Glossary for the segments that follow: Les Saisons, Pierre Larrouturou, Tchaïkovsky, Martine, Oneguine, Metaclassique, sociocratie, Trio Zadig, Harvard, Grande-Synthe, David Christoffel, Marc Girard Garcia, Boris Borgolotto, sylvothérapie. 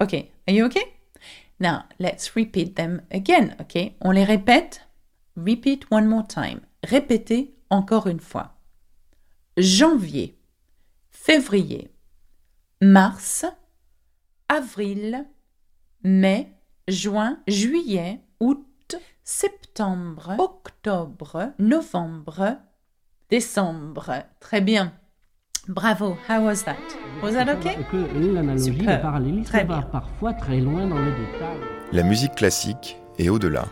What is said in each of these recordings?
Okay, are you okay? Now, let's repeat them again, okay? On les répète. Repeat one more time. Répétez encore une fois. Janvier, février, mars, avril, mai, juin, juillet, août, septembre, octobre, novembre, décembre. Très bien. Bravo. How was that? Was that okay? Que l'analogie, le parallélisme va parfois très loin dans le détail. La musique classique est au-delà.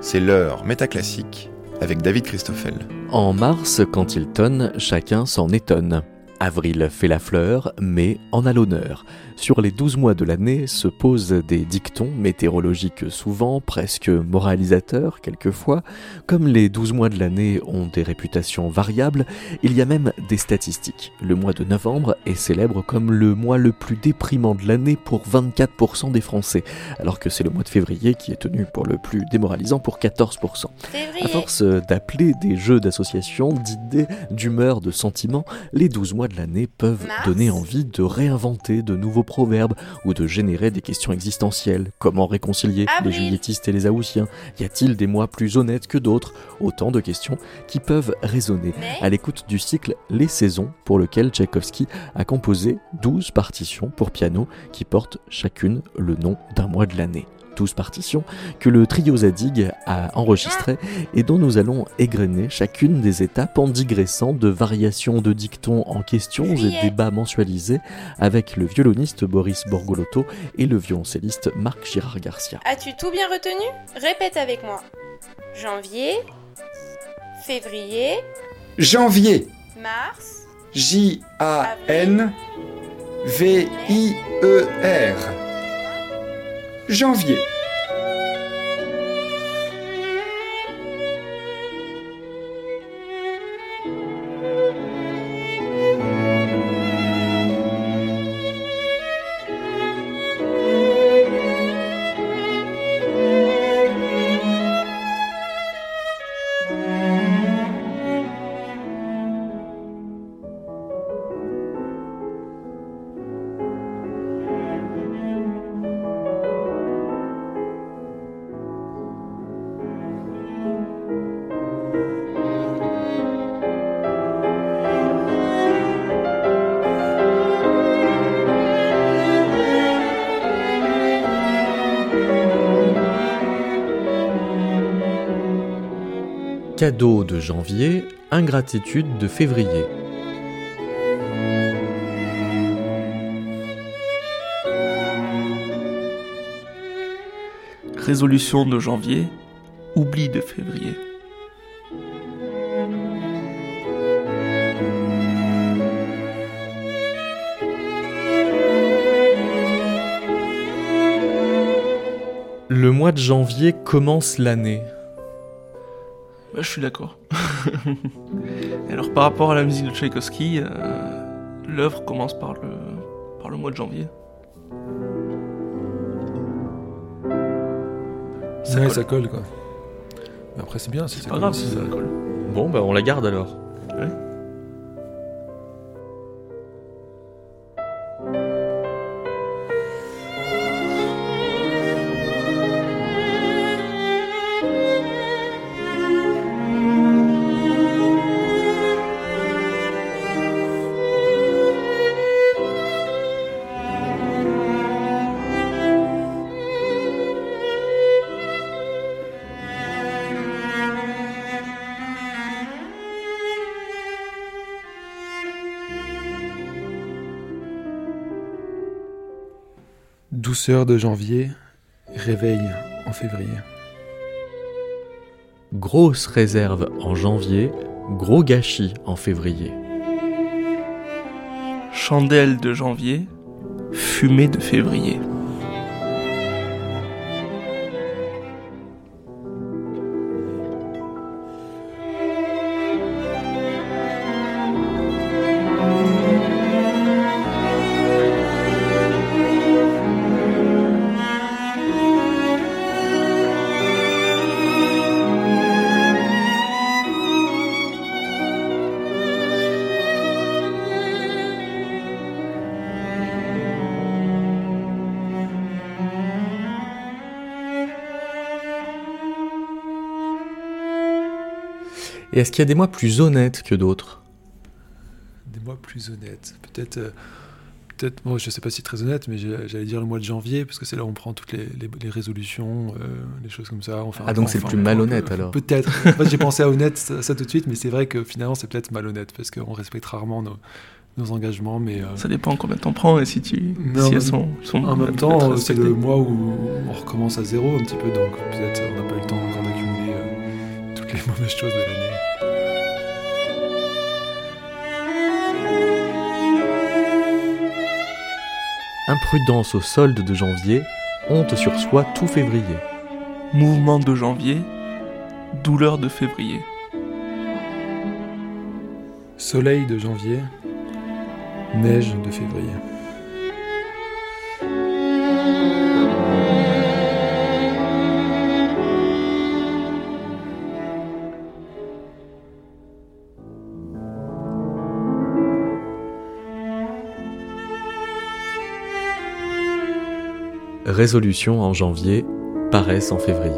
C'est l'heure métaclassique avec David Christoffel. En mars, quand il tonne, chacun s'en étonne. Avril fait la fleur, mai en a l'honneur. Sur les 12 mois de l'année se posent des dictons météorologiques souvent, presque moralisateurs quelquefois. Comme les 12 mois de l'année ont des réputations variables, il y a même des statistiques. Le mois de novembre est célèbre comme le mois le plus déprimant de l'année pour 24% des Français, alors que c'est le mois de février qui est tenu pour le plus démoralisant pour 14%. À force d'appeler des jeux d'association, d'idées, d'humeurs, de sentiments, les 12 mois de l'année peuvent donner envie de réinventer de nouveaux proverbes ou de générer des questions existentielles. Comment réconcilier les juliettistes et les haussiens? Y a-t-il des mois plus honnêtes que d'autres? Autant de questions qui peuvent résonner à l'écoute du cycle Les Saisons, pour lequel Tchaïkovsky a composé 12 partitions pour piano qui portent chacune le nom d'un mois de l'année. 12 partitions que le Trio Zadig a enregistrées et dont nous allons égrener chacune des étapes en digressant de variations de dictons en questions et débats mensualisés avec le violoniste Boris Borgolotto et le violoncelliste Marc Girard Garcia. As-tu tout bien retenu? Répète avec moi. Janvier, février, janvier, mars, J-A-N-V-I-E-R. Janvier. Cadeau de janvier, ingratitude de février. Résolution de janvier, oubli de février. Le mois de janvier commence l'année. Bah, je suis d'accord. Alors par rapport à la musique de Tchaïkovsky, l'œuvre commence par le mois de janvier. Ça colle quoi. Mais après c'est bien, c'est pas grave si ça colle. Bon bah on la garde alors. Ouais. Douceur de janvier, réveil en février. Grosse réserve en janvier, gros gâchis en février. Chandelle de janvier, fumée de février. Et est-ce qu'il y a des mois plus honnêtes que d'autres ? Des mois plus honnêtes, peut-être moi, je ne sais pas si très honnête, mais j'allais dire le mois de janvier, parce que c'est là où on prend toutes les résolutions, les choses comme ça. Enfin, donc c'est le plus malhonnête alors ? Peut-être. En fait, j'ai pensé à honnête, ça tout de suite, mais c'est vrai que finalement, c'est peut-être malhonnête, parce qu'on respecte rarement nos engagements, mais... Ça dépend combien de temps prends et si elles sont... En même temps, c'est le mois où on recommence à zéro un petit peu, donc peut-être on n'a pas eu le temps encore d'accumuler toutes les mauvaises choses de l'année. Imprudence au solde de janvier, honte sur soi tout février. Mouvement de janvier, douleur de février. Soleil de janvier, neige de février. Résolution en janvier, paresse en février.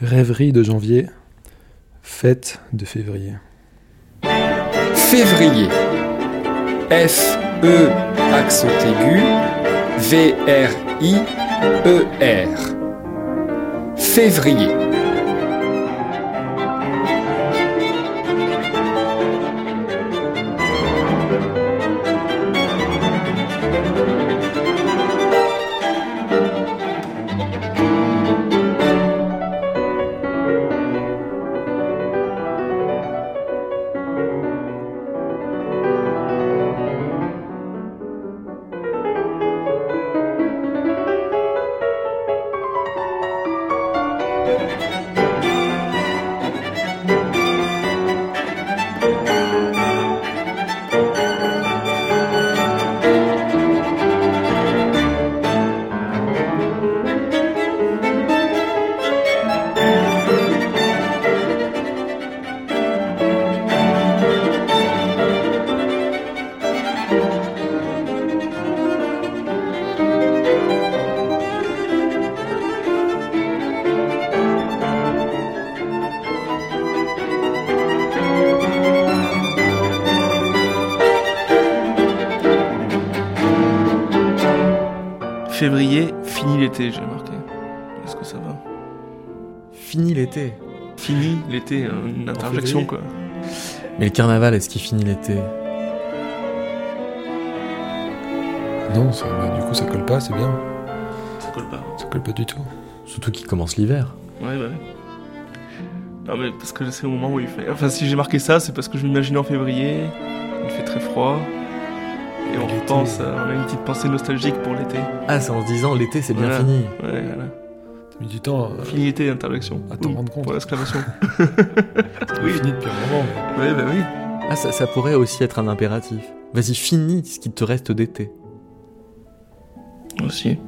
Rêverie de janvier, fête de février. Février. F, E, accent aigu, V, R, I, E, R. Février. Février, fini l'été, j'ai marqué. Est-ce que ça va ? Fini l'été ? Fini l'été, une interjection quoi. Mais le carnaval, est-ce qu'il finit l'été ? Non, ça, du coup ça colle pas, c'est bien. Ça colle pas. Ça colle pas du tout. Surtout qu'il commence l'hiver. Ouais, bah ouais. Non mais parce que c'est au moment où il fait... Enfin si j'ai marqué ça, c'est parce que je m'imaginais en février, il fait très froid... Et on repense, on a une petite pensée nostalgique pour l'été. Ah, c'est en se disant l'été c'est bien fini. Ouais, voilà. T'as mis du temps. Fini l'été, interjection. À t'en rendre compte. Pour l'exclamation. Oui, fini depuis un moment. Oui, bah oui. Ah, ça pourrait aussi être un impératif. Vas-y, finis ce qui te reste d'été. Aussi.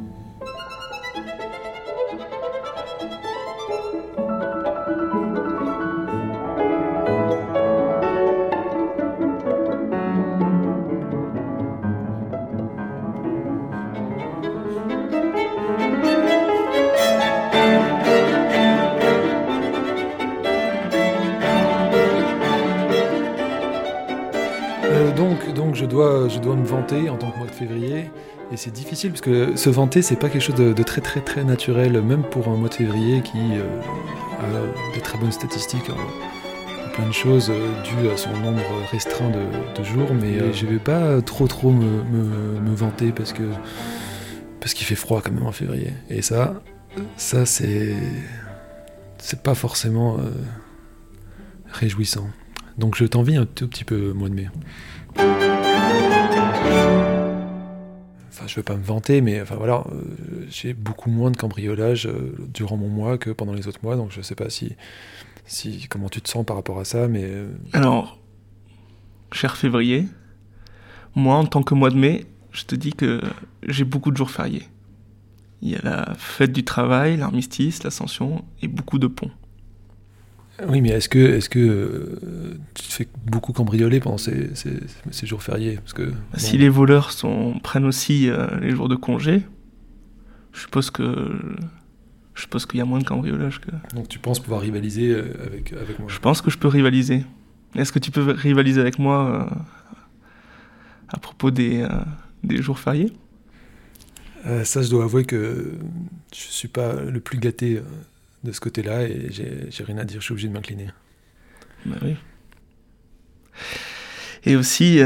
Je dois me vanter en tant que mois de février, et c'est difficile parce que se vanter c'est pas quelque chose de très très très naturel, même pour un mois de février qui a des très bonnes statistiques, plein de choses dues à son nombre restreint de jours, mais je vais pas trop me vanter parce qu'il fait froid quand même en février, et ça c'est pas forcément réjouissant, donc je t'envie un tout petit peu mois de mai. Enfin, je veux pas me vanter, mais enfin voilà, j'ai beaucoup moins de cambriolages durant mon mois que pendant les autres mois, donc je sais pas si comment tu te sens par rapport à ça, mais... Alors, cher février, moi en tant que mois de mai, je te dis que j'ai beaucoup de jours fériés. Il y a la fête du travail, l'armistice, l'ascension et beaucoup de ponts. Oui, mais est-ce que tu te fais beaucoup cambrioler pendant ces jours fériés ? Parce que, si les voleurs prennent aussi les jours de congé, je suppose qu'il y a moins de cambriolage. Donc tu penses pouvoir rivaliser avec moi ? Je pense que je peux rivaliser. Est-ce que tu peux rivaliser avec moi à propos des jours fériés ? Ça, je dois avouer que je suis pas le plus gâté de ce côté-là et j'ai rien à dire, je suis obligé de m'incliner. Bah oui. Et aussi,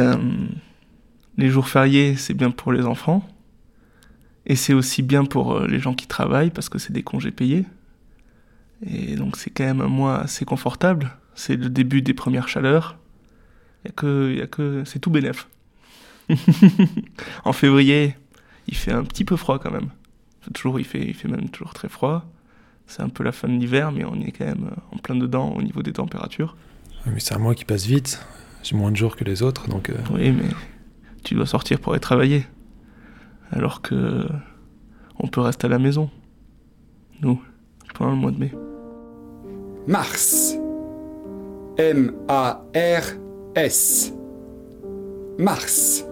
les jours fériés, c'est bien pour les enfants et c'est aussi bien pour les gens qui travaillent parce que c'est des congés payés. Et donc c'est quand même un mois assez confortable. C'est le début des premières chaleurs. C'est tout bénef. En février, il fait un petit peu froid quand même. Il fait même toujours très froid. C'est un peu la fin de l'hiver, mais on est quand même en plein dedans au niveau des températures. Mais c'est un mois qui passe vite. J'ai moins de jours que les autres, donc... Oui, mais tu dois sortir pour aller travailler. Alors que... on peut rester à la maison. Nous, pendant le mois de mai. Mars. M-A-R-S. Mars.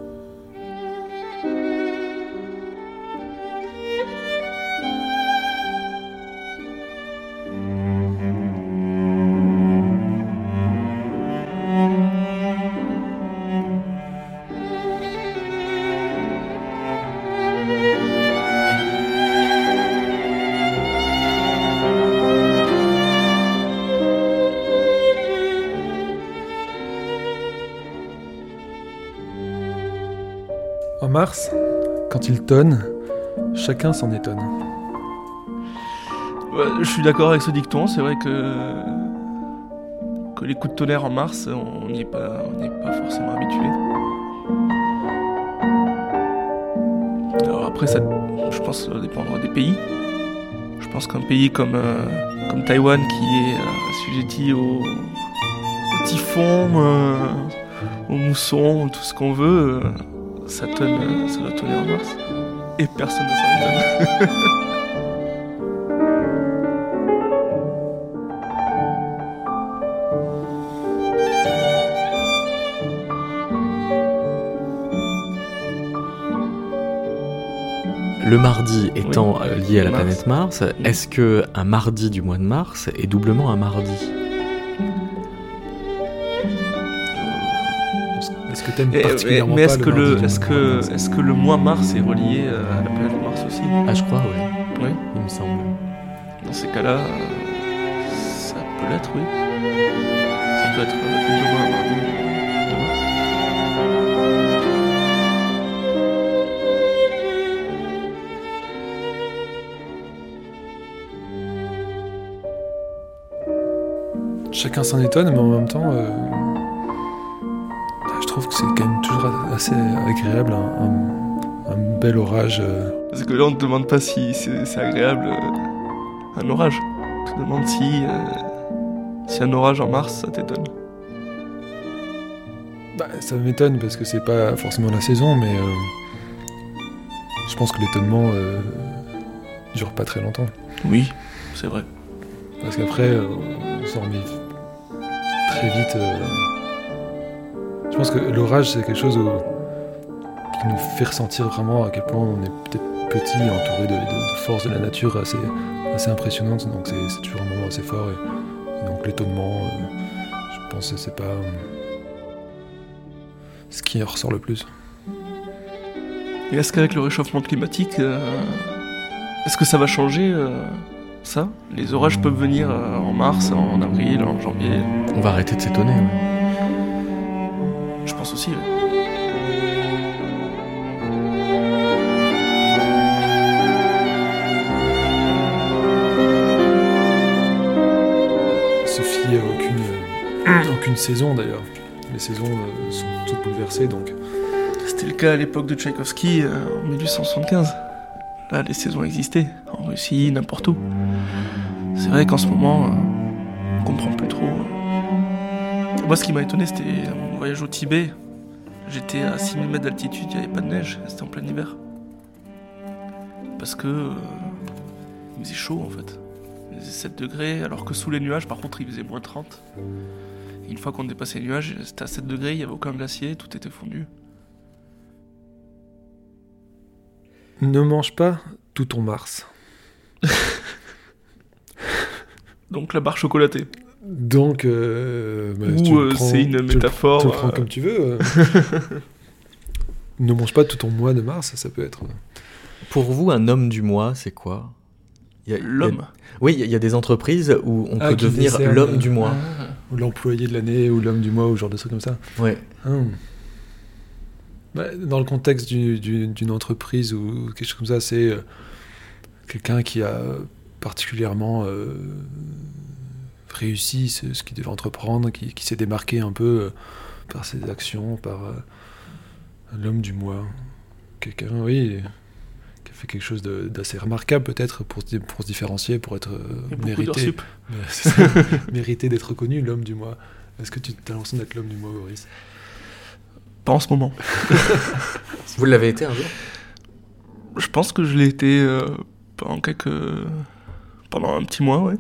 En mars, quand il tonne, chacun s'en étonne. Ouais, je suis d'accord avec ce dicton, c'est vrai que les coups de tonnerre en mars, on n'y est pas forcément habitué. Alors après, ça, je pense, ça dépendra des pays. Je pense qu'un pays comme Taïwan, qui est assujetti au typhon, au mousson, tout ce qu'on veut... Ça doit tonner en mars. Et personne ne s'en étonne. Le mardi étant lié à la planète Mars, est-ce qu'un mardi du mois de mars est doublement un mardi ? Que t'aimes particulièrement est-ce que le mois mars est relié à la planète Mars aussi ? Ah, je crois, oui. Il me semble. Dans ces cas-là, ça peut l'être, oui. Ça peut être le mois mardi de mars. Chacun s'en étonne, mais en même temps... Je trouve que c'est quand même toujours assez agréable, un bel orage. Parce que là, on ne te demande pas si c'est agréable un orage. On te demande si un orage en mars, ça t'étonne. Bah, ça m'étonne parce que c'est pas forcément la saison, mais je pense que l'étonnement dure pas très longtemps. Oui, c'est vrai. Parce qu'après, on s'en remet très vite... Je pense que l'orage, c'est quelque chose qui nous fait ressentir vraiment à quel point on est peut-être petit, entouré de forces de la nature assez impressionnantes. Donc c'est toujours un moment assez fort. Et donc l'étonnement, je pense que c'est pas ce qui ressort le plus. Et est-ce qu'avec le réchauffement climatique, est-ce que ça va changer ça ? Les orages peuvent venir en mars, en avril, en janvier. On va arrêter de s'étonner, ouais. Je pense aussi. Sophie a aucune saison d'ailleurs. Les saisons sont toutes bouleversées donc. C'était le cas à l'époque de Tchaïkovsky en 1875. Là, les saisons existaient, en Russie, n'importe où. C'est vrai qu'en ce moment, on ne comprend plus trop. Moi, ce qui m'a étonné, c'était mon voyage au Tibet. J'étais à 6000 mètres d'altitude, il n'y avait pas de neige, c'était en plein hiver. parce que il faisait chaud en fait. Il faisait 7 degrés, alors que sous les nuages, par contre, il faisait moins 30. Et une fois qu'on dépassait les nuages, c'était à 7 degrés, il n'y avait aucun glacier, tout était fondu. Ne mange pas tout ton Mars. Donc la barre chocolatée. Donc, c'est une métaphore. Tu le prends comme tu veux. Ne mange pas tout ton mois de Mars, ça peut être. Pour vous, un homme du mois, c'est quoi ? L'homme. Oui, il y a des entreprises où on peut devenir l'homme du mois. Ou l'employé de l'année, ou l'homme du mois, ou genre de trucs comme ça. Ouais. Dans le contexte d'une entreprise ou quelque chose comme ça, c'est quelqu'un qui a particulièrement réussi ce qu'il devait entreprendre, qui s'est démarqué un peu par ses actions, par l'homme du mois. Quelqu'un, oui, qui a fait quelque chose d'assez remarquable peut-être pour se différencier, pour être mérité. Mérité d'être reconnu, l'homme du mois. Est-ce que tu as l'impression d'être l'homme du mois, Boris ? Pas en ce moment. Vous l'avez été un jour ? Je pense que je l'ai été pendant un petit mois, ouais.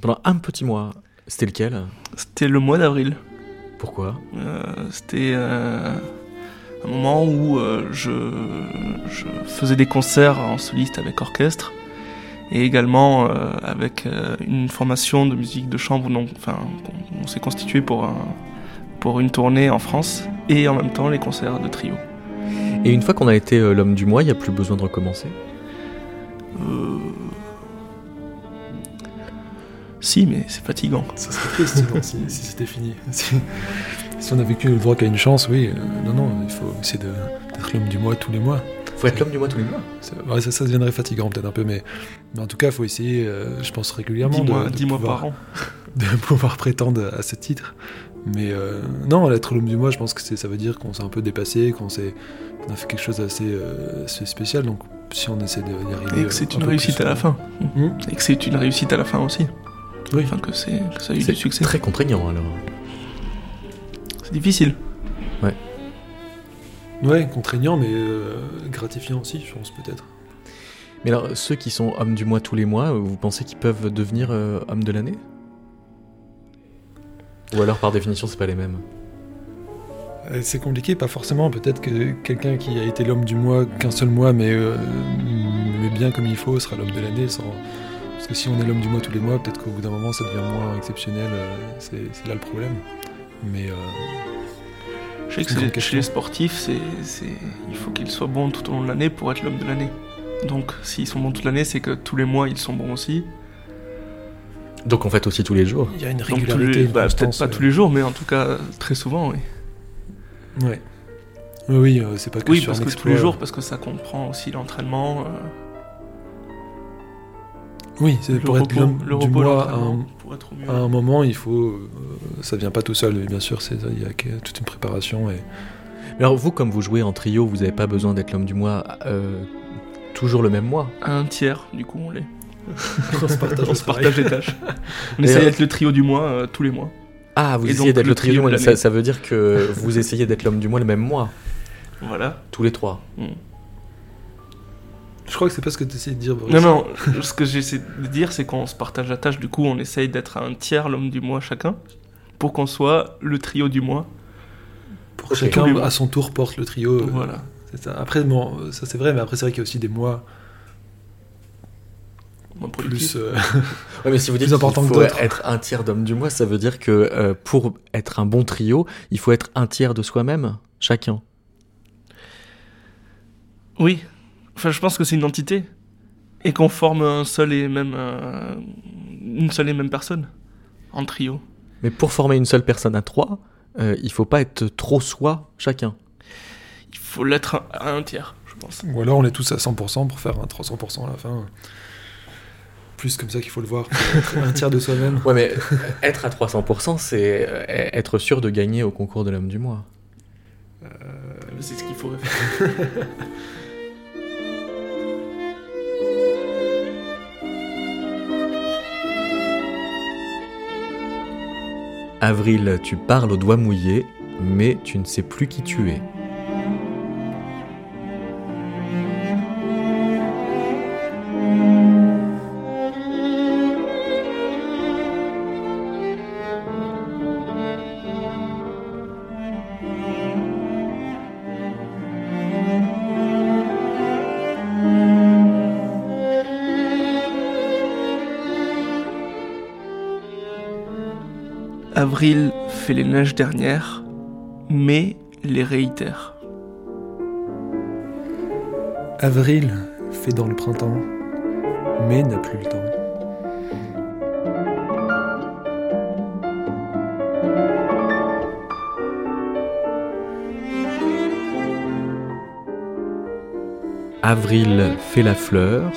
Pendant un petit mois. C'était lequel ? C'était le mois d'avril. Pourquoi ? C'était un moment où je faisais des concerts en soliste avec orchestre et également avec une formation de musique de chambre. On s'est constitué pour une tournée en France et en même temps les concerts de trio. Et une fois qu'on a été l'homme du mois, il n'y a plus besoin de recommencer ? Si, mais c'est fatigant. Ça serait triste si c'était fini. Si on a vécu le droit qu'à une chance, oui. Non, il faut essayer d'être l'homme du mois tous les mois. Faut être l'homme du mois tous les mois. Ça deviendrait fatigant peut-être un peu, mais en tout cas, il faut essayer, je pense, régulièrement. 10 mois par an. De pouvoir prétendre à ce titre. Mais non, être l'homme du mois, je pense que ça veut dire qu'on s'est un peu dépassé, qu'on a fait quelque chose d'assez spécial. Donc si on essaie d'y arriver... Et que c'est une réussite à la fin. Et que c'est une réussite à la fin aussi. Oui. Enfin, que ça a eu du succès. C'est très contraignant, alors. C'est difficile. Ouais. Ouais, contraignant, mais gratifiant aussi, je pense, peut-être. Mais alors, ceux qui sont hommes du mois tous les mois, vous pensez qu'ils peuvent devenir hommes de l'année ? Ou alors, par définition, c'est pas les mêmes ? C'est compliqué, pas forcément. Peut-être que quelqu'un qui a été l'homme du mois qu'un seul mois, mais bien comme il faut, sera l'homme de l'année sans... Parce que si on est l'homme du mois tous les mois, peut-être qu'au bout d'un moment, ça devient moins exceptionnel. C'est là le problème. Mais... je sais que chez les sportifs, il faut qu'ils soient bons tout au long de l'année pour être l'homme de l'année. Donc, s'ils sont bons toute l'année, c'est que tous les mois, ils sont bons aussi. Donc, en fait, aussi tous les jours. Il y a une régularité. Peut-être pas tous les jours, mais en tout cas, très souvent, oui. Ouais. Oui, c'est pas que sur un exploit. Oui, parce que tous les jours, parce que ça comprend aussi l'entraînement... Oui, c'est pour être l'homme du mois à un moment, il faut. Ça vient pas tout seul, mais bien sûr, il y a toute une préparation. Alors, vous, comme vous jouez en trio, vous n'avez pas besoin d'être l'homme du mois toujours le même mois ? Un tiers, du coup, on l'est. on se partage les tâches. On essaye d'être le trio du mois tous les mois. Ah, vous essayez d'être le trio du mois, ça veut dire que vous essayez d'être l'homme du mois le même mois ? Voilà. Tous les trois. Je crois que c'est pas ce que tu essayes de dire, Boris. Non, ce que j'essaie de dire, c'est qu'on se partage la tâche, du coup, on essaye d'être à un tiers l'homme du mois chacun, pour qu'on soit le trio du mois. Pour que chacun, à son tour, porte le trio. Voilà. C'est ça. Après, bon, ça c'est vrai, mais après, c'est vrai qu'il y a aussi des mois... plus ouais, mais si vous dites qu'il faut être un tiers d'homme du mois, ça veut dire que pour être un bon trio, il faut être un tiers de soi-même, chacun. Oui. Enfin, je pense que c'est une entité et qu'on forme une seule et même personne en trio. Mais pour former une seule personne à trois, il faut pas être trop soi chacun. Il faut l'être à un tiers, je pense. Ou alors on est tous à 100% pour faire un 300% à la fin. Plus comme ça qu'il faut le voir, être un tiers de soi-même. Ouais, mais être à 300%, c'est être sûr de gagner au concours de l'homme du mois. C'est ce qu'il faudrait faire. Avril, tu parles aux doigts mouillés, mais tu ne sais plus qui tu es. Avril fait les neiges dernières, mai les réitère. Avril fait dans le printemps, mai n'a plus le temps. Avril fait la fleur,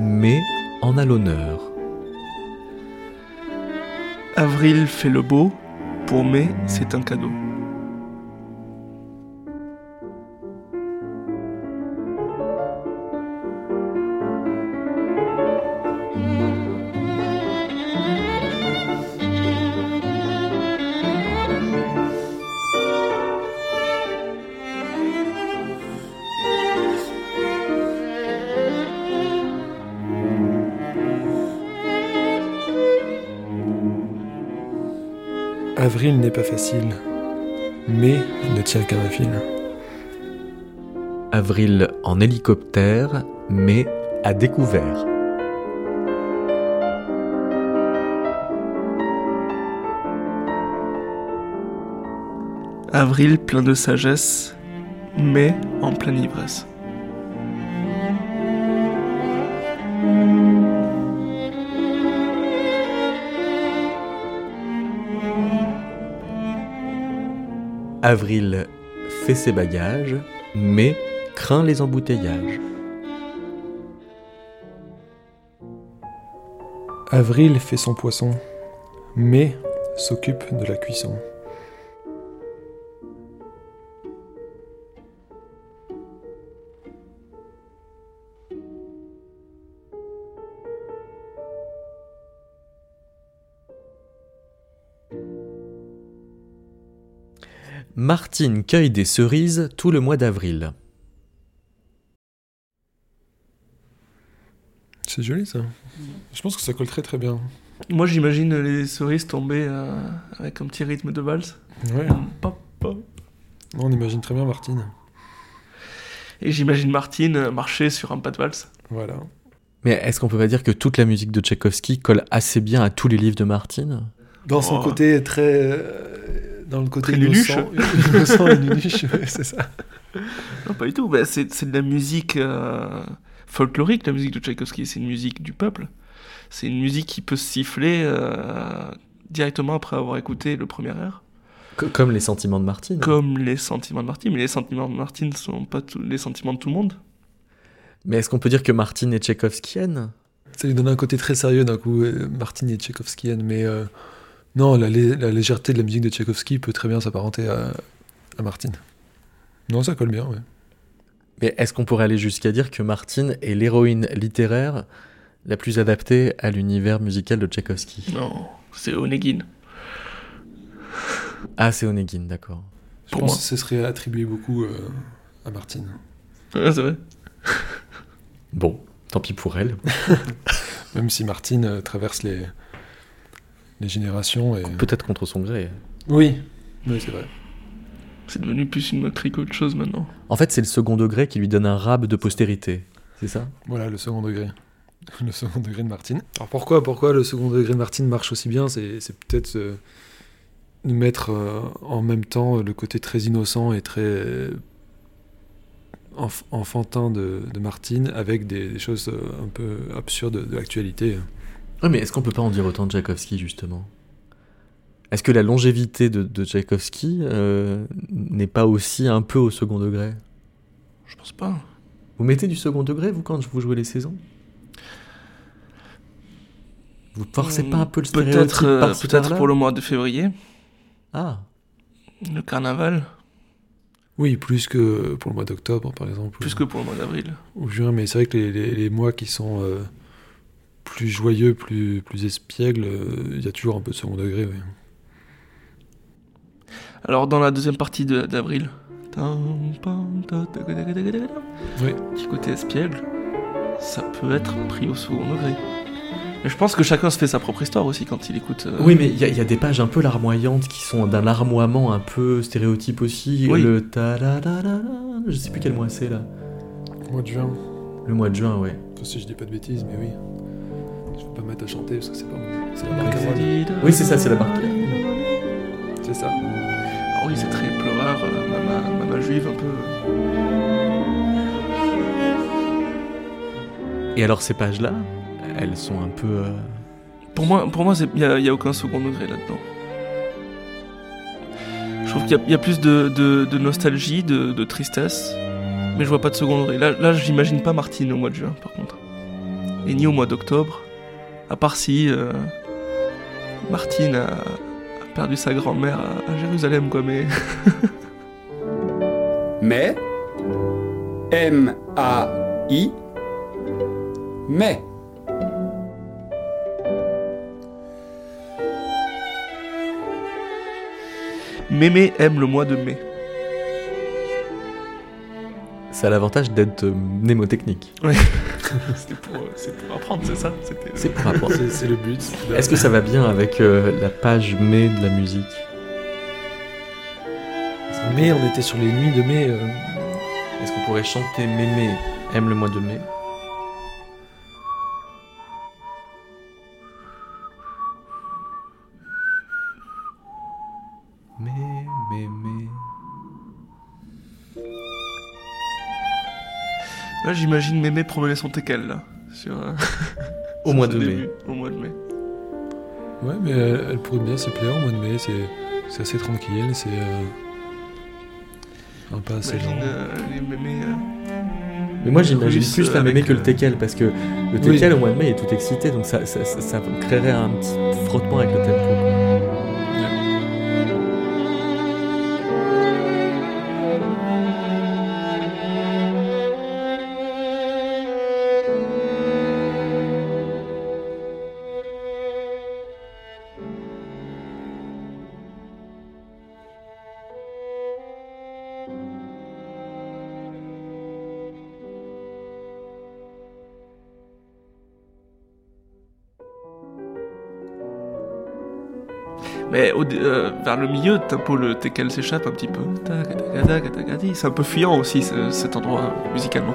mai en a l'honneur. Avril fait le beau, pour mai c'est un cadeau. Avril n'est pas facile, mais ne tient qu'à un fil. Avril en hélicoptère, mais à découvert. Avril plein de sagesse, mais en pleine ivresse. Avril fait ses bagages, mais craint les embouteillages. Avril fait son poisson, mais s'occupe de la cuisson. Martine cueille des cerises tout le mois d'avril. C'est joli ça. Je pense que ça colle très très bien. Moi j'imagine les cerises tomber avec un petit rythme de valse. Ouais. Pop, pop. On imagine très bien Martine. Et j'imagine Martine marcher sur un pas de valse. Voilà. Mais est-ce qu'on peut pas dire que toute la musique de Tchaïkovsky colle assez bien à tous les livres de Martine ? Dans son côté très... Dans le côté innocent et nunuche, ouais, c'est ça. Non, pas du tout. Bah, c'est de la musique folklorique, la musique de Tchaïkovsky. C'est une musique du peuple. C'est une musique qui peut siffler directement après avoir écouté le premier air. Comme les sentiments de Martine. Comme les sentiments de Martine. Mais les sentiments de Martine ne sont pas les sentiments de tout le monde. Mais est-ce qu'on peut dire que Martine est tchaïkovskienne ? Ça lui donne un côté très sérieux d'un coup. Martine est tchaïkovskienne, mais... Non, la légèreté de la musique de Tchaïkovsky peut très bien s'apparenter à Martine. Non, ça colle bien, oui. Mais est-ce qu'on pourrait aller jusqu'à dire que Martine est l'héroïne littéraire la plus adaptée à l'univers musical de Tchaïkovsky ? Non, c'est Oneguine. Ah, c'est Oneguine, d'accord. Je pense que ce serait attribué beaucoup à Martine. Ah, c'est vrai. Bon, tant pis pour elle. Même si Martine traverse les générations et... Peut-être contre son gré. Oui, c'est vrai. C'est devenu plus une moquerie qu'autre chose maintenant. En fait, c'est le second degré qui lui donne un rab de postérité, c'est ça ? Voilà, le second degré. Le second degré de Martine. Alors pourquoi le second degré de Martine marche aussi bien ? C'est peut-être de mettre en même temps le côté très innocent et très enfantin de Martine avec des choses un peu absurdes de l'actualité. Oui, mais est-ce qu'on peut pas en dire autant de Tchaïkovsky, justement ? Est-ce que la longévité de Tchaïkovsky n'est pas aussi un peu au second degré ? Je pense pas. Vous mettez du second degré, vous, quand vous jouez les saisons ? Vous forcez pas un peu le stéréotype peut-être pour le mois de février. Ah. Le carnaval. Oui, plus que pour le mois d'octobre, par exemple. Plus que pour le mois d'avril. Ou juin, mais c'est vrai que les mois qui sont... plus joyeux, plus espiègle, il y a toujours un peu de second degré. Oui. Alors dans la deuxième partie d'avril, oui. Petit côté espiègle, ça peut être pris au second degré. Mais je pense que chacun se fait sa propre histoire aussi quand il écoute... Oui, mais il y a des pages un peu larmoyantes qui sont d'un larmoiement un peu stéréotype aussi. Oui. Le ta-da-da-da-da, je sais plus quel mois c'est là. Le mois de juin. Le mois de juin, ouais. Si je dis pas de bêtises, mais oui. Je ne peux pas mettre à chanter parce que c'est pas bon. C'est la barre. Oui, c'est ça, c'est la barre. c'est ça. Alors oui, c'est très pleurard, maman juive un peu. Et alors ces pages-là, elles sont un peu... Pour moi, il n'y a aucun second degré là-dedans. Je trouve qu'il y a plus de nostalgie, de tristesse, mais je vois pas de second degré. Là, j'imagine pas Martine au mois de juin, par contre. Et ni au mois d'octobre, à part si Martine a perdu sa grand-mère à Jérusalem, quoi, mais... Mais, M-A-I, mais... Mémé aime le mois de mai. Ça a l'avantage d'être mnémotechnique. Ouais. c'est pour apprendre, c'est ça. C'est pour apprendre. C'est le but. Est-ce que ça va bien avec la page mai de la musique ? Mai, on était sur les nuits de mai. Est-ce qu'on pourrait chanter Mémé aime le mois de mai ? Là, j'imagine Mémé promener son teckel, là. Au mois de mai. Au mois de mai. Ouais, mais elle pourrait bien se plaire au mois de mai. C'est assez tranquille, c'est... un pas assez long. Les Mémés... Mais moi, j'imagine plus la Mémé que le teckel, parce que le teckel, au mois de mai, il est tout excité, donc ça créerait un petit frottement avec le tempo. Mais vers le milieu, le teckel s'échappe un petit peu. C'est un peu fuyant aussi, cet endroit, musicalement.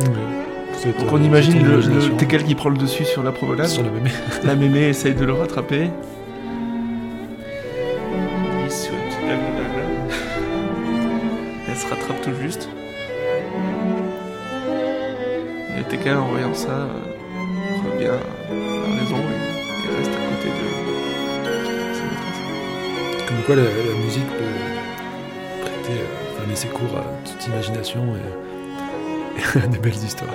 Oui. Donc on imagine le teckel qui prend le dessus sur la promenade. Sur la mémé. La mémé essaye de le rattraper. Elle se rattrape tout juste. Et le teckel, en voyant ça, revient vers les ombres. Comme quoi la musique peut prêter, laisser cours à toute imagination et à de belles histoires.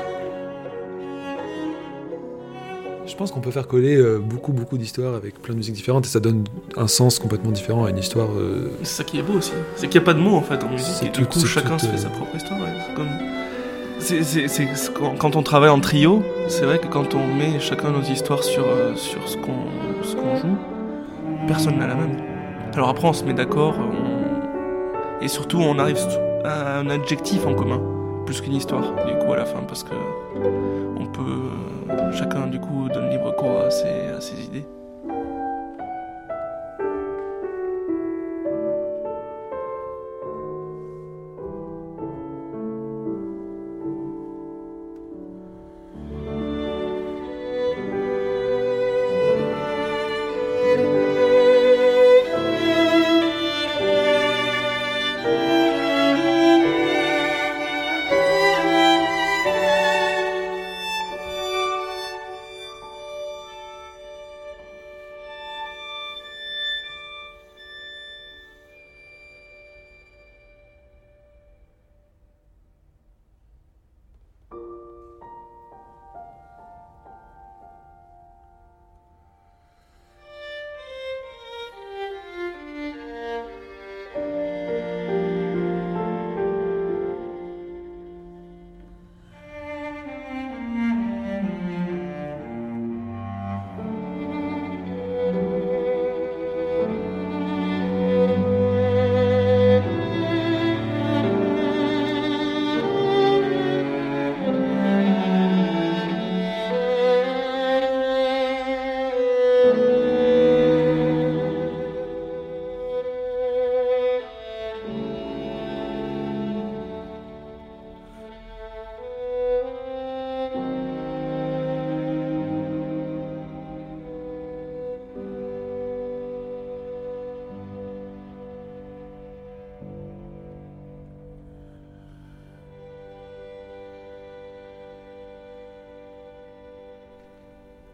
Je pense qu'on peut faire coller beaucoup d'histoires avec plein de musiques différentes et ça donne un sens complètement différent à une histoire. C'est ça qui est beau aussi, c'est qu'il n'y a pas de mots en fait en musique. C'est et tout, du coup chacun se fait sa propre histoire. Ouais. C'est quand on travaille en trio, c'est vrai que quand on met chacun nos histoires sur ce qu'on joue, personne n'a la même. Alors après on se met d'accord, et surtout on arrive à un adjectif en commun, plus qu'une histoire, du coup à la fin, parce que on peut chacun du coup donne libre cours à ses idées.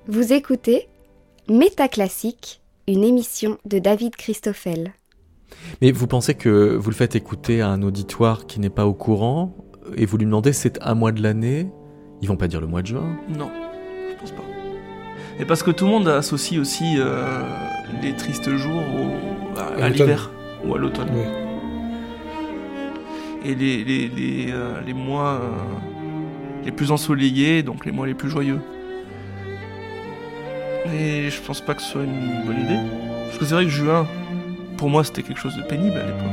Vous écoutez Metaclassique, une émission de David Christoffel. Mais vous pensez que vous le faites écouter à un auditoire qui n'est pas au courant et vous lui demandez c'est un mois de l'année, ils vont pas dire le mois de juin ? Non, je pense pas. Et parce que tout le monde associe aussi les tristes jours à l'hiver ou à l'automne. Oui. Et les mois les plus ensoleillés, donc les mois les plus joyeux. Et je pense pas que ce soit une bonne idée. Parce que c'est vrai que juin, pour moi, c'était quelque chose de pénible à l'époque.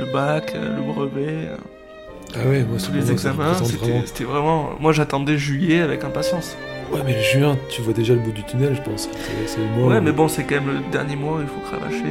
Le bac, le brevet, tous les examens, c'était vraiment... Moi, j'attendais juillet avec impatience. Ouais, mais le juin, tu vois déjà le bout du tunnel, je pense. C'est le mois mais bon, c'est quand même le dernier mois, il faut cravacher...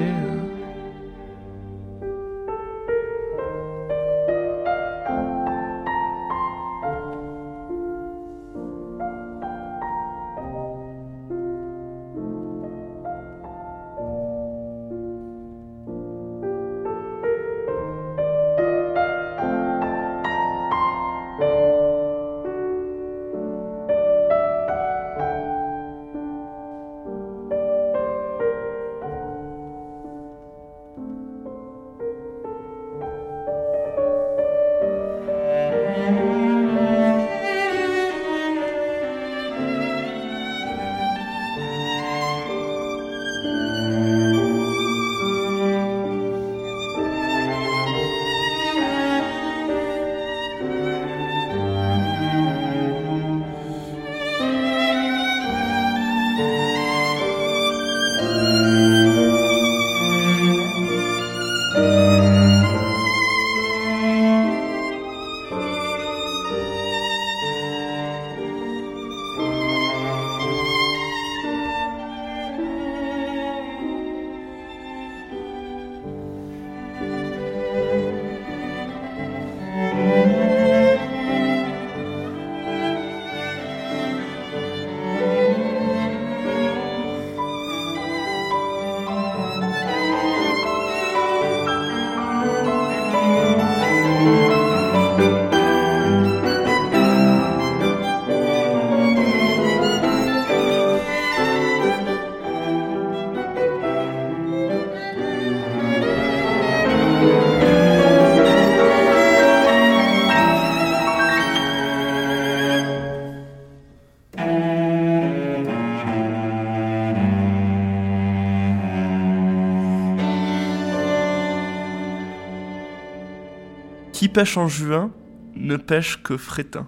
Qui pêche en juin ne pêche que frétin.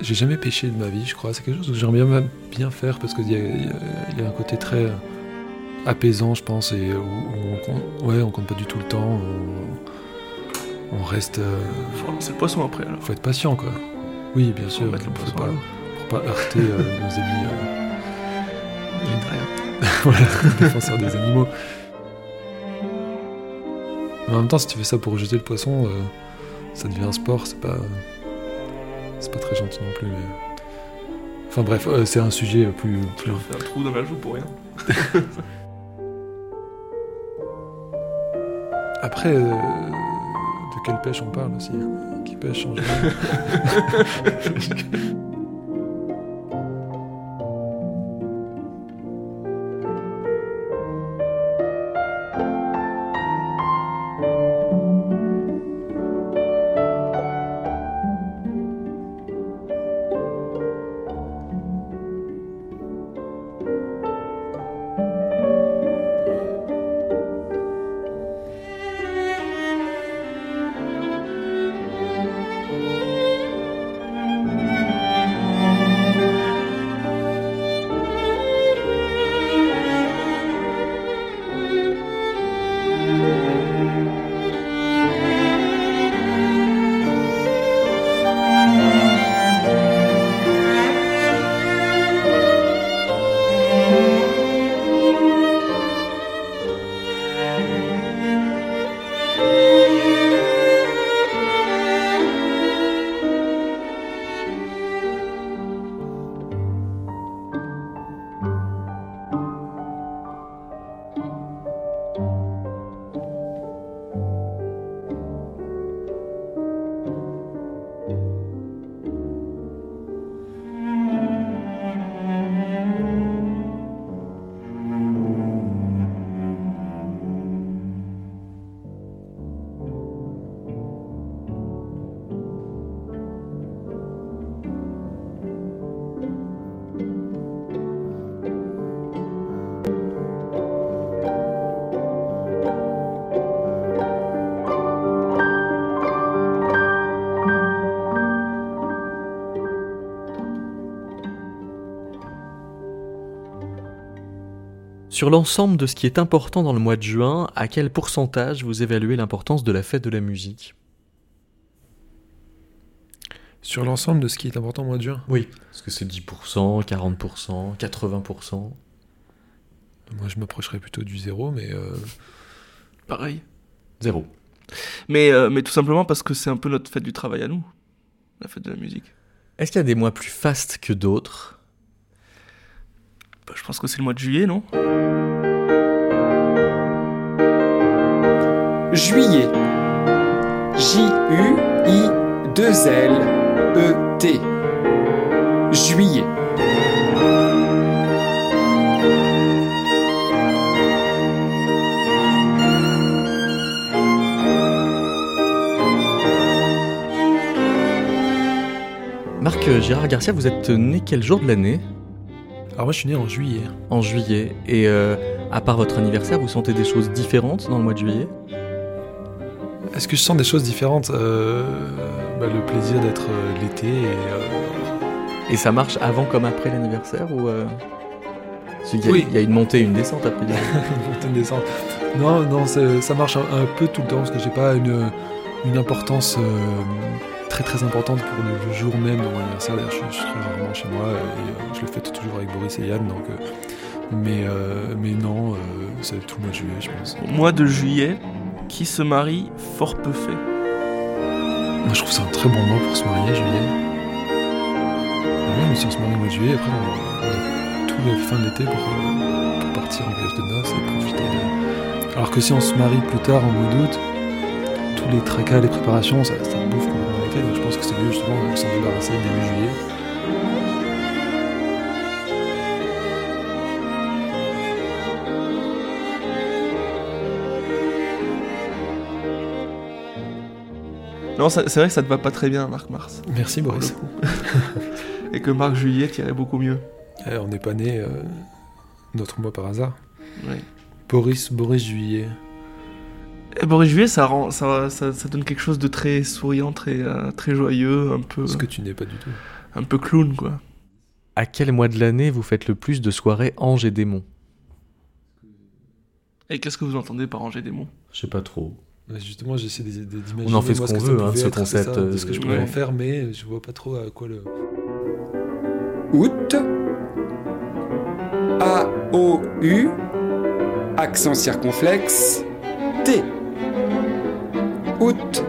J'ai jamais pêché de ma vie, je crois. C'est quelque chose que j'aimerais bien faire parce qu'il y a un côté très apaisant, je pense, et on compte pas du tout le temps. On reste. Faut lancer le poisson après. Alors. Faut être patient, quoi. Oui, bien sûr. Pour pas heurter nos amis. Voilà, défenseurs des animaux. Mais en même temps, si tu fais ça pour rejeter le poisson, ça devient un sport, c'est pas très gentil non plus. Mais... Enfin bref, c'est un sujet plus... On fait un trou dans la joue pour rien. Après, de quelle pêche on parle aussi ? Qui pêche en général ? Sur l'ensemble de ce qui est important dans le mois de juin, à quel pourcentage vous évaluez l'importance de la fête de la musique ? Sur l'ensemble de ce qui est important au mois de juin ? Oui. Est-ce que c'est 10%, 40%, 80% ? Moi, je m'approcherais plutôt du zéro, mais... Pareil. Zéro. Mais tout simplement parce que c'est un peu notre fête du travail à nous, la fête de la musique. Est-ce qu'il y a des mois plus fastes que d'autres ? Bah, je pense que c'est le mois de juillet, non ? Juillet. J-U-I-2-L-E-T. Juillet. Marc Girard Garcia, vous êtes né quel jour de l'année ? Alors moi je suis né en juillet. En juillet. Et à part votre anniversaire, vous sentez des choses différentes dans le mois de juillet ? Est-ce que je sens des choses différentes ? Le plaisir d'être l'été et ça marche avant comme après l'anniversaire ou Oui. Il y a une montée et une descente après. Une montée et une descente. Non, ça marche un peu tout le temps parce que j'ai pas une importance... très très importante pour le jour même de mon anniversaire. D'ailleurs, je serai rarement chez moi et je le fête toujours avec Boris et Yann. Donc, mais non, c'est tout le mois de juillet, je pense. Au mois de juillet, qui se marie fort peu fait. Moi, je trouve ça un très bon mois pour se marier, juillet. Même si on se marie au mois de juillet, après, on a tous les fins d'été pour partir en voyage de noces et profiter. Alors que si on se marie plus tard en mois d'août, tous les tracas, les préparations, ça bouffe complètement. Donc je pense que c'est mieux justement de s'en débarrasser début juillet. Non, c'est vrai que ça te va pas très bien, Marc Mars. Merci Boris. Et que Marc Juillet t'irait beaucoup mieux. On n'est pas né notre mois par hasard. Oui. Boris Juillet. Boris Juillet, ça donne quelque chose de très souriant, très joyeux, un peu... Ce que tu n'es pas du tout. Un peu clown, quoi. À quel mois de l'année vous faites le plus de soirées anges et démons ? Et qu'est-ce que vous entendez par anges et démons ? Je sais pas trop. Mais justement, j'essaie d'imaginer... On en fait ce qu'on veut, hein, ce concept. De ce que je peux en faire, mais je vois pas trop à quoi le... Août. A-O-U. Accent circonflexe. T. Août.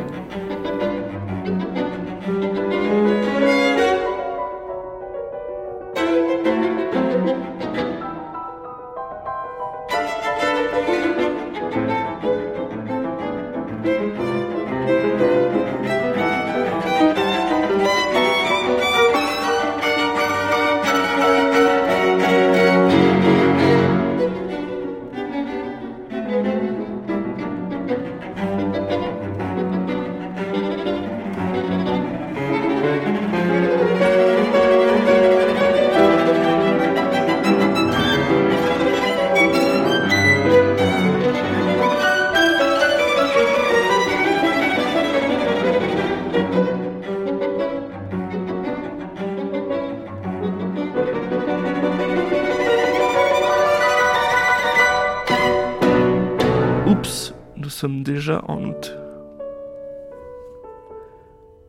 Nous sommes déjà en août.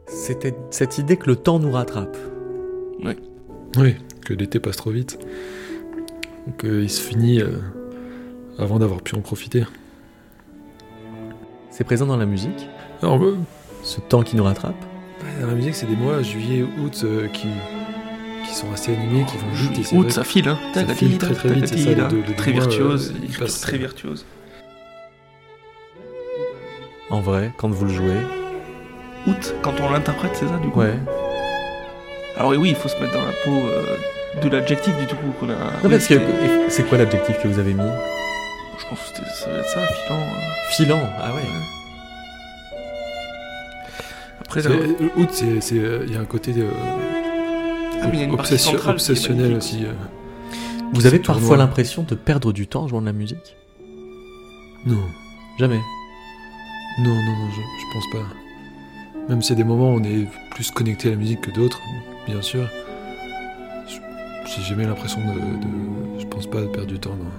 C'était cette idée que le temps nous rattrape. Oui, que l'été passe trop vite. Qu'il se finit avant d'avoir pu en profiter. C'est présent dans la musique ? Alors, ce temps qui nous rattrape ? Dans la musique, c'est des mois, juillet, août, qui sont assez animés, qui vont vite. Et août, ça file, hein. Ça file très très vite, c'est ça. Très virtuose, il passe très virtuose. En vrai, quand vous le jouez. Août, quand on l'interprète, c'est ça du coup ? Ouais. Alors oui, il faut se mettre dans la peau de l'adjectif du tout coup qu'on a... Non, parce que c'est quoi l'adjectif que vous avez mis ? Je pense que ça va être ça, filant. Filant, ah ouais. Après, août, il y a un côté obsessionnel aussi. Vous avez parfois l'impression de perdre du temps en jouant de la musique ? Non. Jamais ? Non, je pense pas. Même s'il y a des moments où on est plus connecté à la musique que d'autres, bien sûr, j'ai jamais l'impression de... Je pense pas de perdre du temps, non.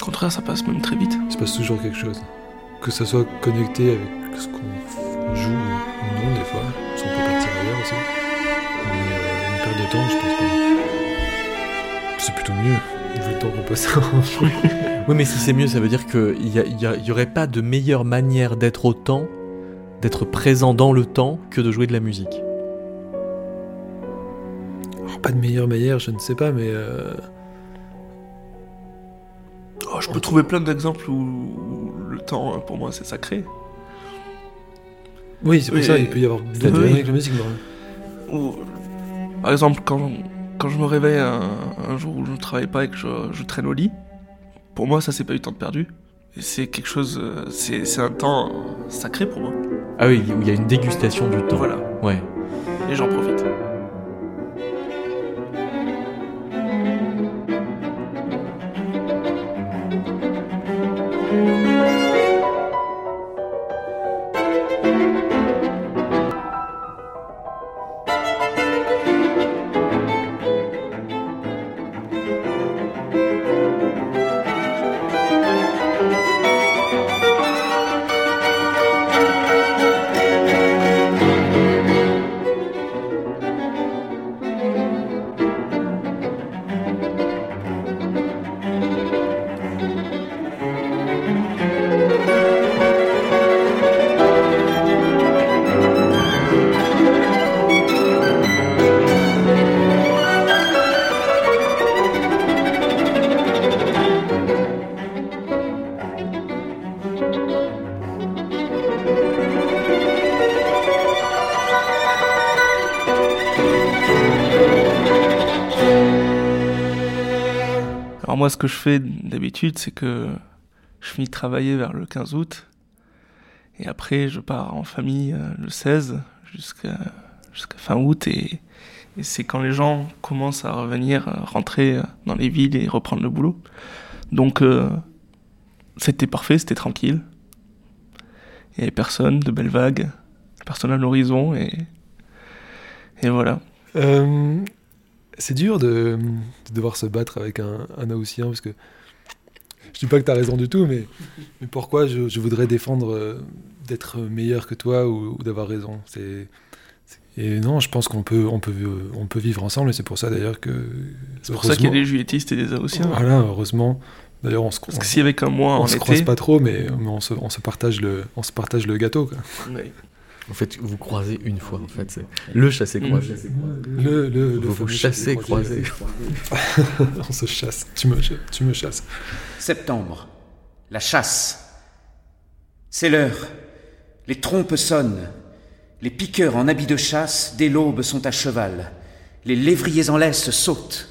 Au contraire, ça passe même très vite. Il se passe toujours quelque chose. Que ça soit connecté avec ce qu'on joue ou non, des fois. Parce qu'on peut partir ailleurs aussi. Mais une perte de temps, je pense que c'est plutôt mieux. Vu le temps qu'on passe. Oui, mais si c'est mieux, ça veut dire qu'il n'y aurait pas de meilleure manière d'être au temps, d'être présent dans le temps, que de jouer de la musique. Alors, pas de meilleure manière, je ne sais pas, mais... je peux trouver plein d'exemples où le temps, pour moi, c'est sacré. Oui, c'est pour ça, il peut y avoir de la durée avec la musique. Ou, par exemple, quand je me réveille un jour où je ne travaille pas et que je traîne au lit, pour moi, ça, c'est pas du temps de perdu. Et c'est quelque chose... C'est un temps sacré pour moi. Ah oui, où il y a une dégustation du temps. Voilà. Ouais. Et j'en profite. Moi, ce que je fais d'habitude, c'est que je finis de travailler vers le 15 août et après je pars en famille le 16 jusqu'à fin août et c'est quand les gens commencent à revenir, rentrer dans les villes et reprendre le boulot. Donc c'était parfait, c'était tranquille. Il n'y avait personne, de belles vagues, personne à l'horizon et voilà. C'est dur de devoir se battre avec un Haussien, parce que je dis pas que t'as raison du tout, mais pourquoi je voudrais défendre d'être meilleur que toi ou d'avoir raison. Et non, je pense qu'on peut vivre ensemble, et c'est pour ça d'ailleurs que... C'est pour ça qu'il y a des juilletistes et des Haussiens. Voilà, heureusement. D'ailleurs, on se croise. Parce que si avec un mois on se croise pas trop, mais on se partage le gâteau, quoi. Oui. En fait, vous croisez une fois, en fait. C'est le chassé-croisé. Vous chassez-croisé. On se chasse. Tu me chasses. Septembre. La chasse. C'est l'heure. Les trompes sonnent. Les piqueurs en habits de chasse, dès l'aube, sont à cheval. Les lévriers en laisse sautent.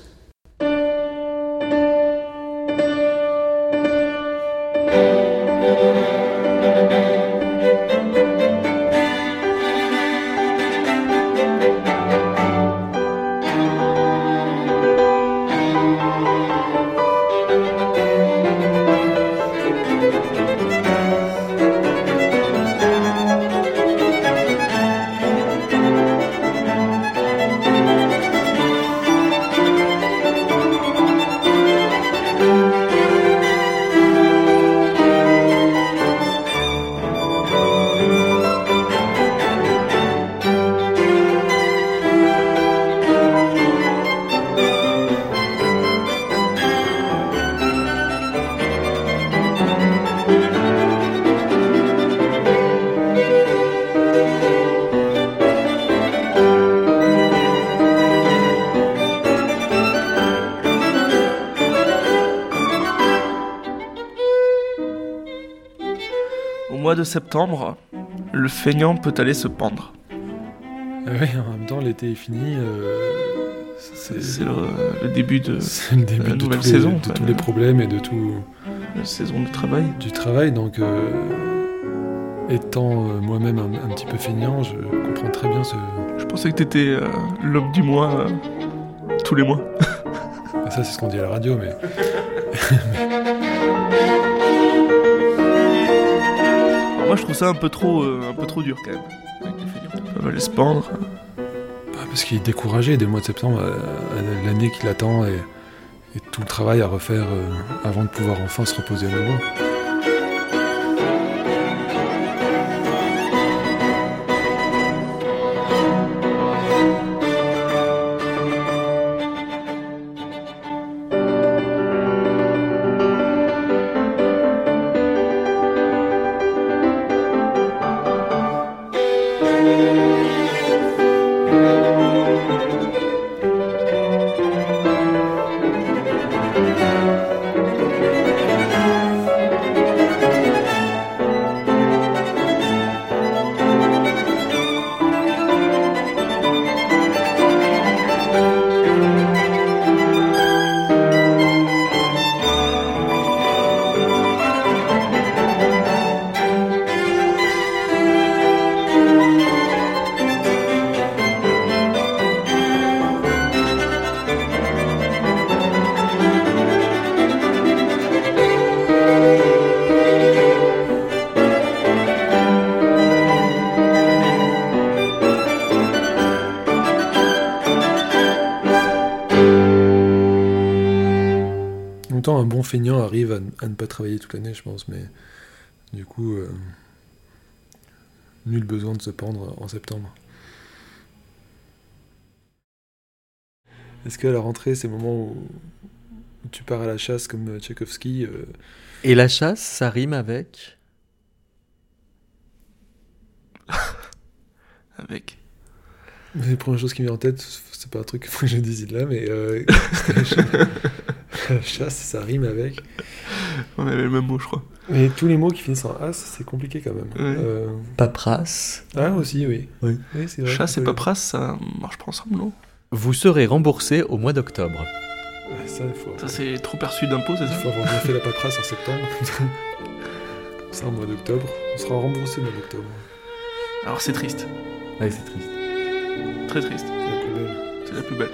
De septembre, le feignant peut aller se pendre. Oui, en même temps, l'été est fini. C'est le début de la nouvelle saison. De tous les problèmes et de tout... La saison du travail. Du travail, donc étant moi-même un petit peu feignant, je comprends très bien ce... Je pensais que t'étais l'homme du mois tous les mois. Ça, c'est ce qu'on dit à la radio, mais... Moi, je trouve ça un peu trop dur, quand même. Il va aller se pendre. Parce qu'il est découragé dès le mois de septembre à l'année qui l'attend. Et et tout le travail à refaire avant de pouvoir enfin se reposer à nouveau. Un bon feignant arrive à ne pas travailler toute l'année, je pense, mais du coup, nul besoin de se pendre en septembre. Est-ce qu'à la rentrée, c'est le moment où tu pars à la chasse comme Tchaïkovsky Et la chasse, ça rime avec avec les premières choses qui me viennent en tête, c'est pas un truc que je dise là, mais chasse, ça rime avec. On avait le même mot, je crois. Mais tous les mots qui finissent en as, c'est compliqué quand même. Oui. Paperasse. Ah, aussi, oui, c'est vrai. Chasse et paperasse, ça marche pas ensemble, non ? Vous serez remboursé au mois d'octobre. Ah, ça, c'est trop perçu d'impôts, c'est ça ? Il faut avoir bien fait la paperasse en septembre. Ça, au mois d'octobre. On sera remboursé au mois d'octobre. Alors, c'est triste. Oui, c'est triste. Très triste. C'est la plus belle. C'est la plus belle.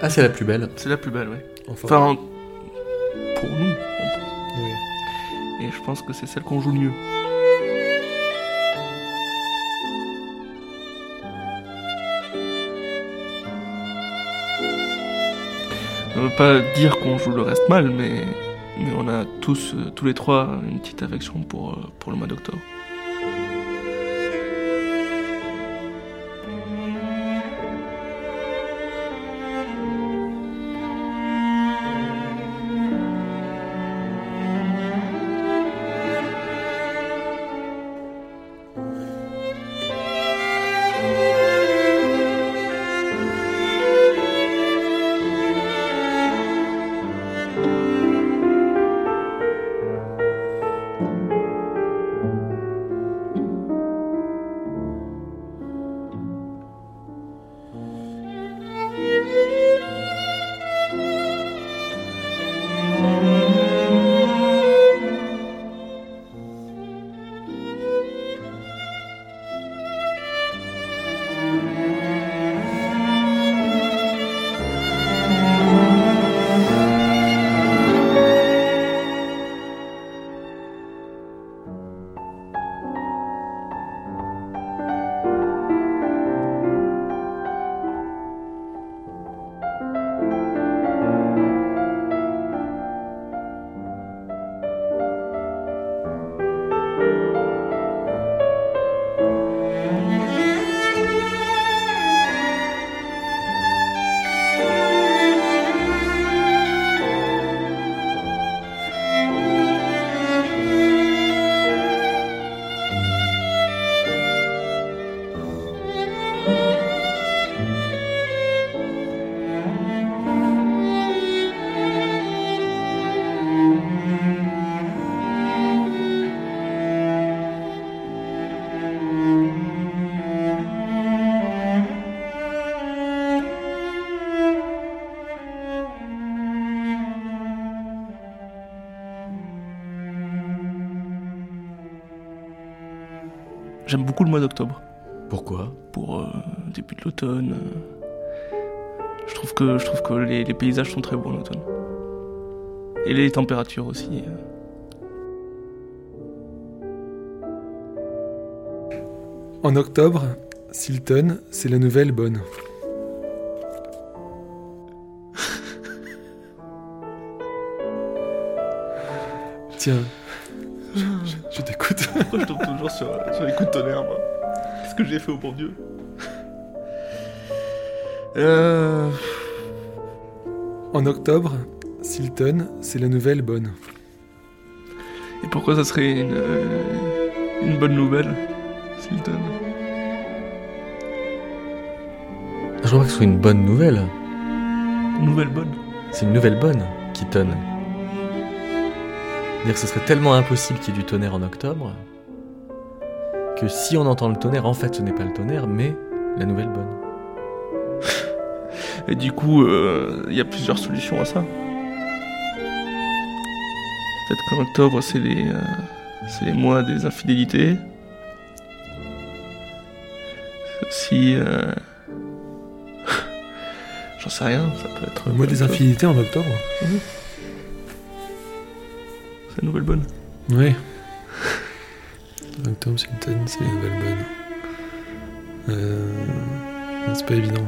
Ah, c'est la plus belle. C'est la plus belle, ouais. Enfin, pour nous, on pense. Oui. Et je pense que c'est celle qu'on joue le mieux. On ne veut pas dire qu'on joue le reste mal, mais on a tous les trois, une petite affection pour le mois d'octobre. J'aime beaucoup le mois d'octobre. Pourquoi ? Pour début de l'automne. Je trouve que les paysages sont très beaux en automne. Et les températures aussi. En octobre, Silton, c'est la nouvelle bonne. Tiens, je t'écoute. Pourquoi je tombe toujours sur les coups de tonnerre, moi? Qu'est-ce que j'ai fait au bon Dieu? En octobre, Silton, c'est la nouvelle bonne. Et pourquoi ça serait une bonne nouvelle, Silton? Je crois que ce soit une bonne nouvelle. Une nouvelle bonne? C'est une nouvelle bonne qui tonne. C'est-à-dire que ce serait tellement impossible qu'il y ait du tonnerre en octobre que si on entend le tonnerre, en fait ce n'est pas le tonnerre, mais la nouvelle bonne. Et du coup, y a plusieurs solutions à ça. Peut-être qu'en octobre, c'est les mois des infidélités. Si... J'en sais rien, ça peut être... Le mois des infidélités en octobre. Mmh. C'est la nouvelle bonne. Oui. Octobre, c'est la nouvelle bonne. C'est pas évident.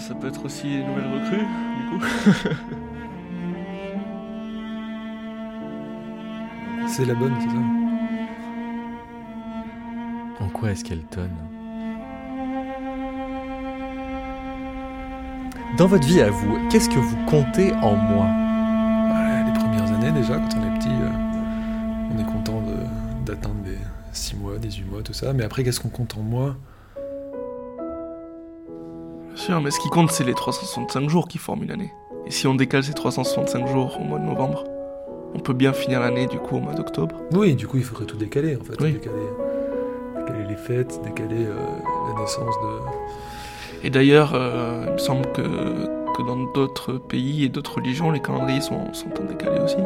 Ça peut être aussi une nouvelle recrue, du coup. C'est la bonne, c'est ça? En quoi est-ce qu'elle tonne? Dans votre vie à vous, qu'est-ce que vous comptez en mois? Les premières années, déjà, quand on est petit, on est content d'atteindre les 6 mois, 18 mois, tout ça. Mais après, qu'est-ce qu'on compte en mois? Mais ce qui compte, c'est les 365 jours qui forment une année. Et si on décale ces 365 jours au mois de novembre, on peut bien finir l'année du coup au mois d'octobre. Oui, du coup il faudrait tout décaler en fait. Oui. Décaler les fêtes, décaler la naissance de... Et d'ailleurs, il me semble que dans d'autres pays et d'autres religions, les calendriers sont décalés aussi.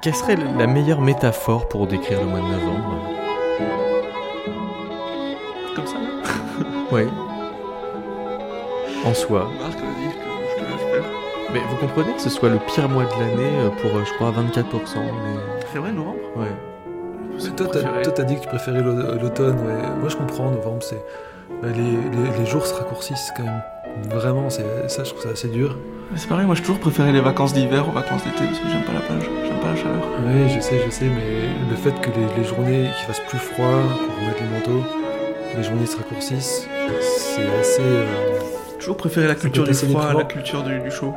Quelle serait la meilleure métaphore pour décrire le mois de novembre? Comme ça, là? Oui. En soi. Marc a dit que je peux le faire. Mais vous comprenez que ce soit le pire mois de l'année pour, je crois, 24%. C'est vrai, novembre? Ouais. Mais toi, t'as dit que tu préférais l'automne. Ouais. Moi, je comprends, novembre, c'est... Les jours se raccourcissent quand même. Vraiment, ça, je trouve ça assez dur. Mais c'est pareil, moi j'ai toujours préféré les vacances d'hiver aux vacances d'été parce que j'aime pas la plage, j'aime pas la chaleur. Oui, je sais, mais le fait que les journées qu'il fasse plus froid, qu'on remette les manteaux, les journées se raccourcissent, c'est assez... J'ai toujours préféré la culture du froid à la culture du chaud.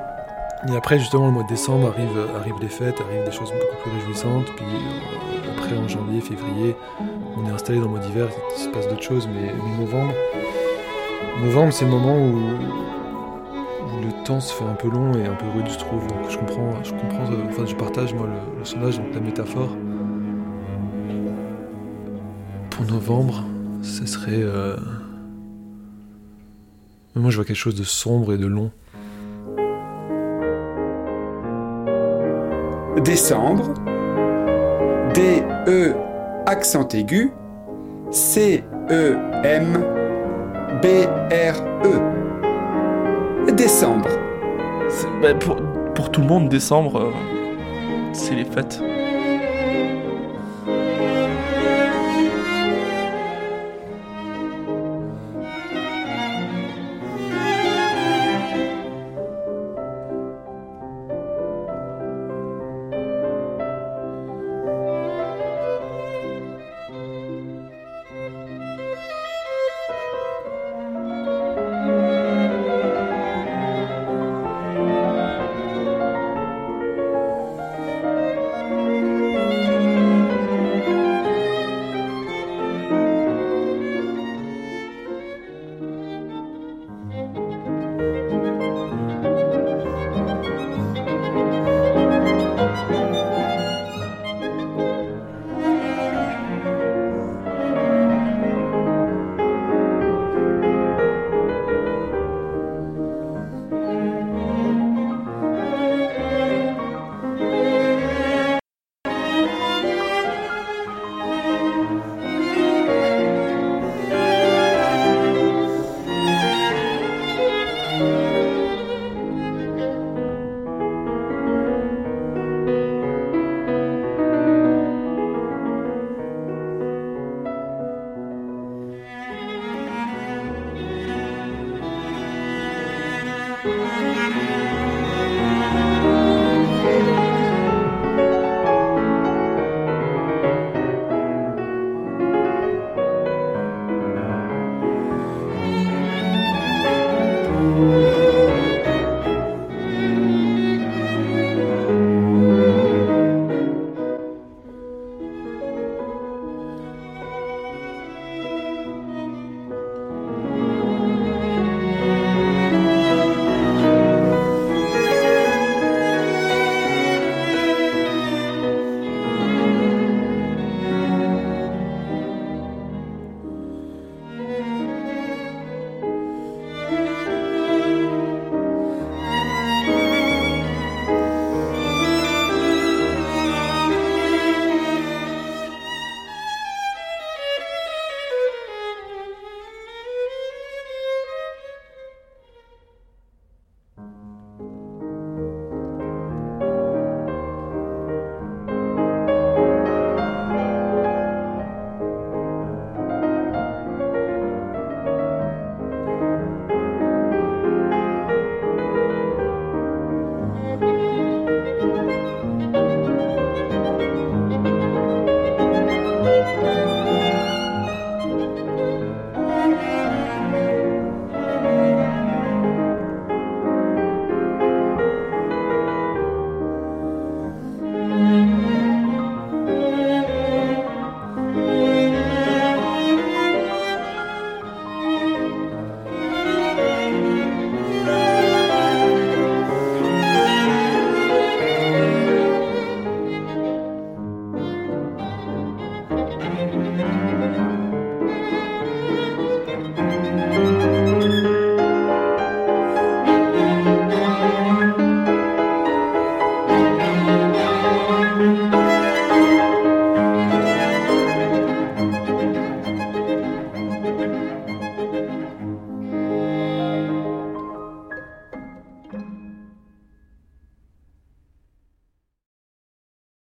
Et après, justement, le mois de décembre arrivent les fêtes, arrivent des choses beaucoup plus réjouissantes, puis après, en janvier, février, on est installé dans le mois d'hiver, il se passe d'autres choses, mais novembre, c'est le moment où le temps se fait un peu long et un peu rude, je trouve. Donc je comprends, enfin je partage moi le sondage, donc la métaphore. Pour novembre, ce serait... Moi je vois quelque chose de sombre et de long. Décembre, D-E accent aigu, C-E-M B-R-E. Décembre. Bah, pour tout le monde, décembre, c'est les fêtes.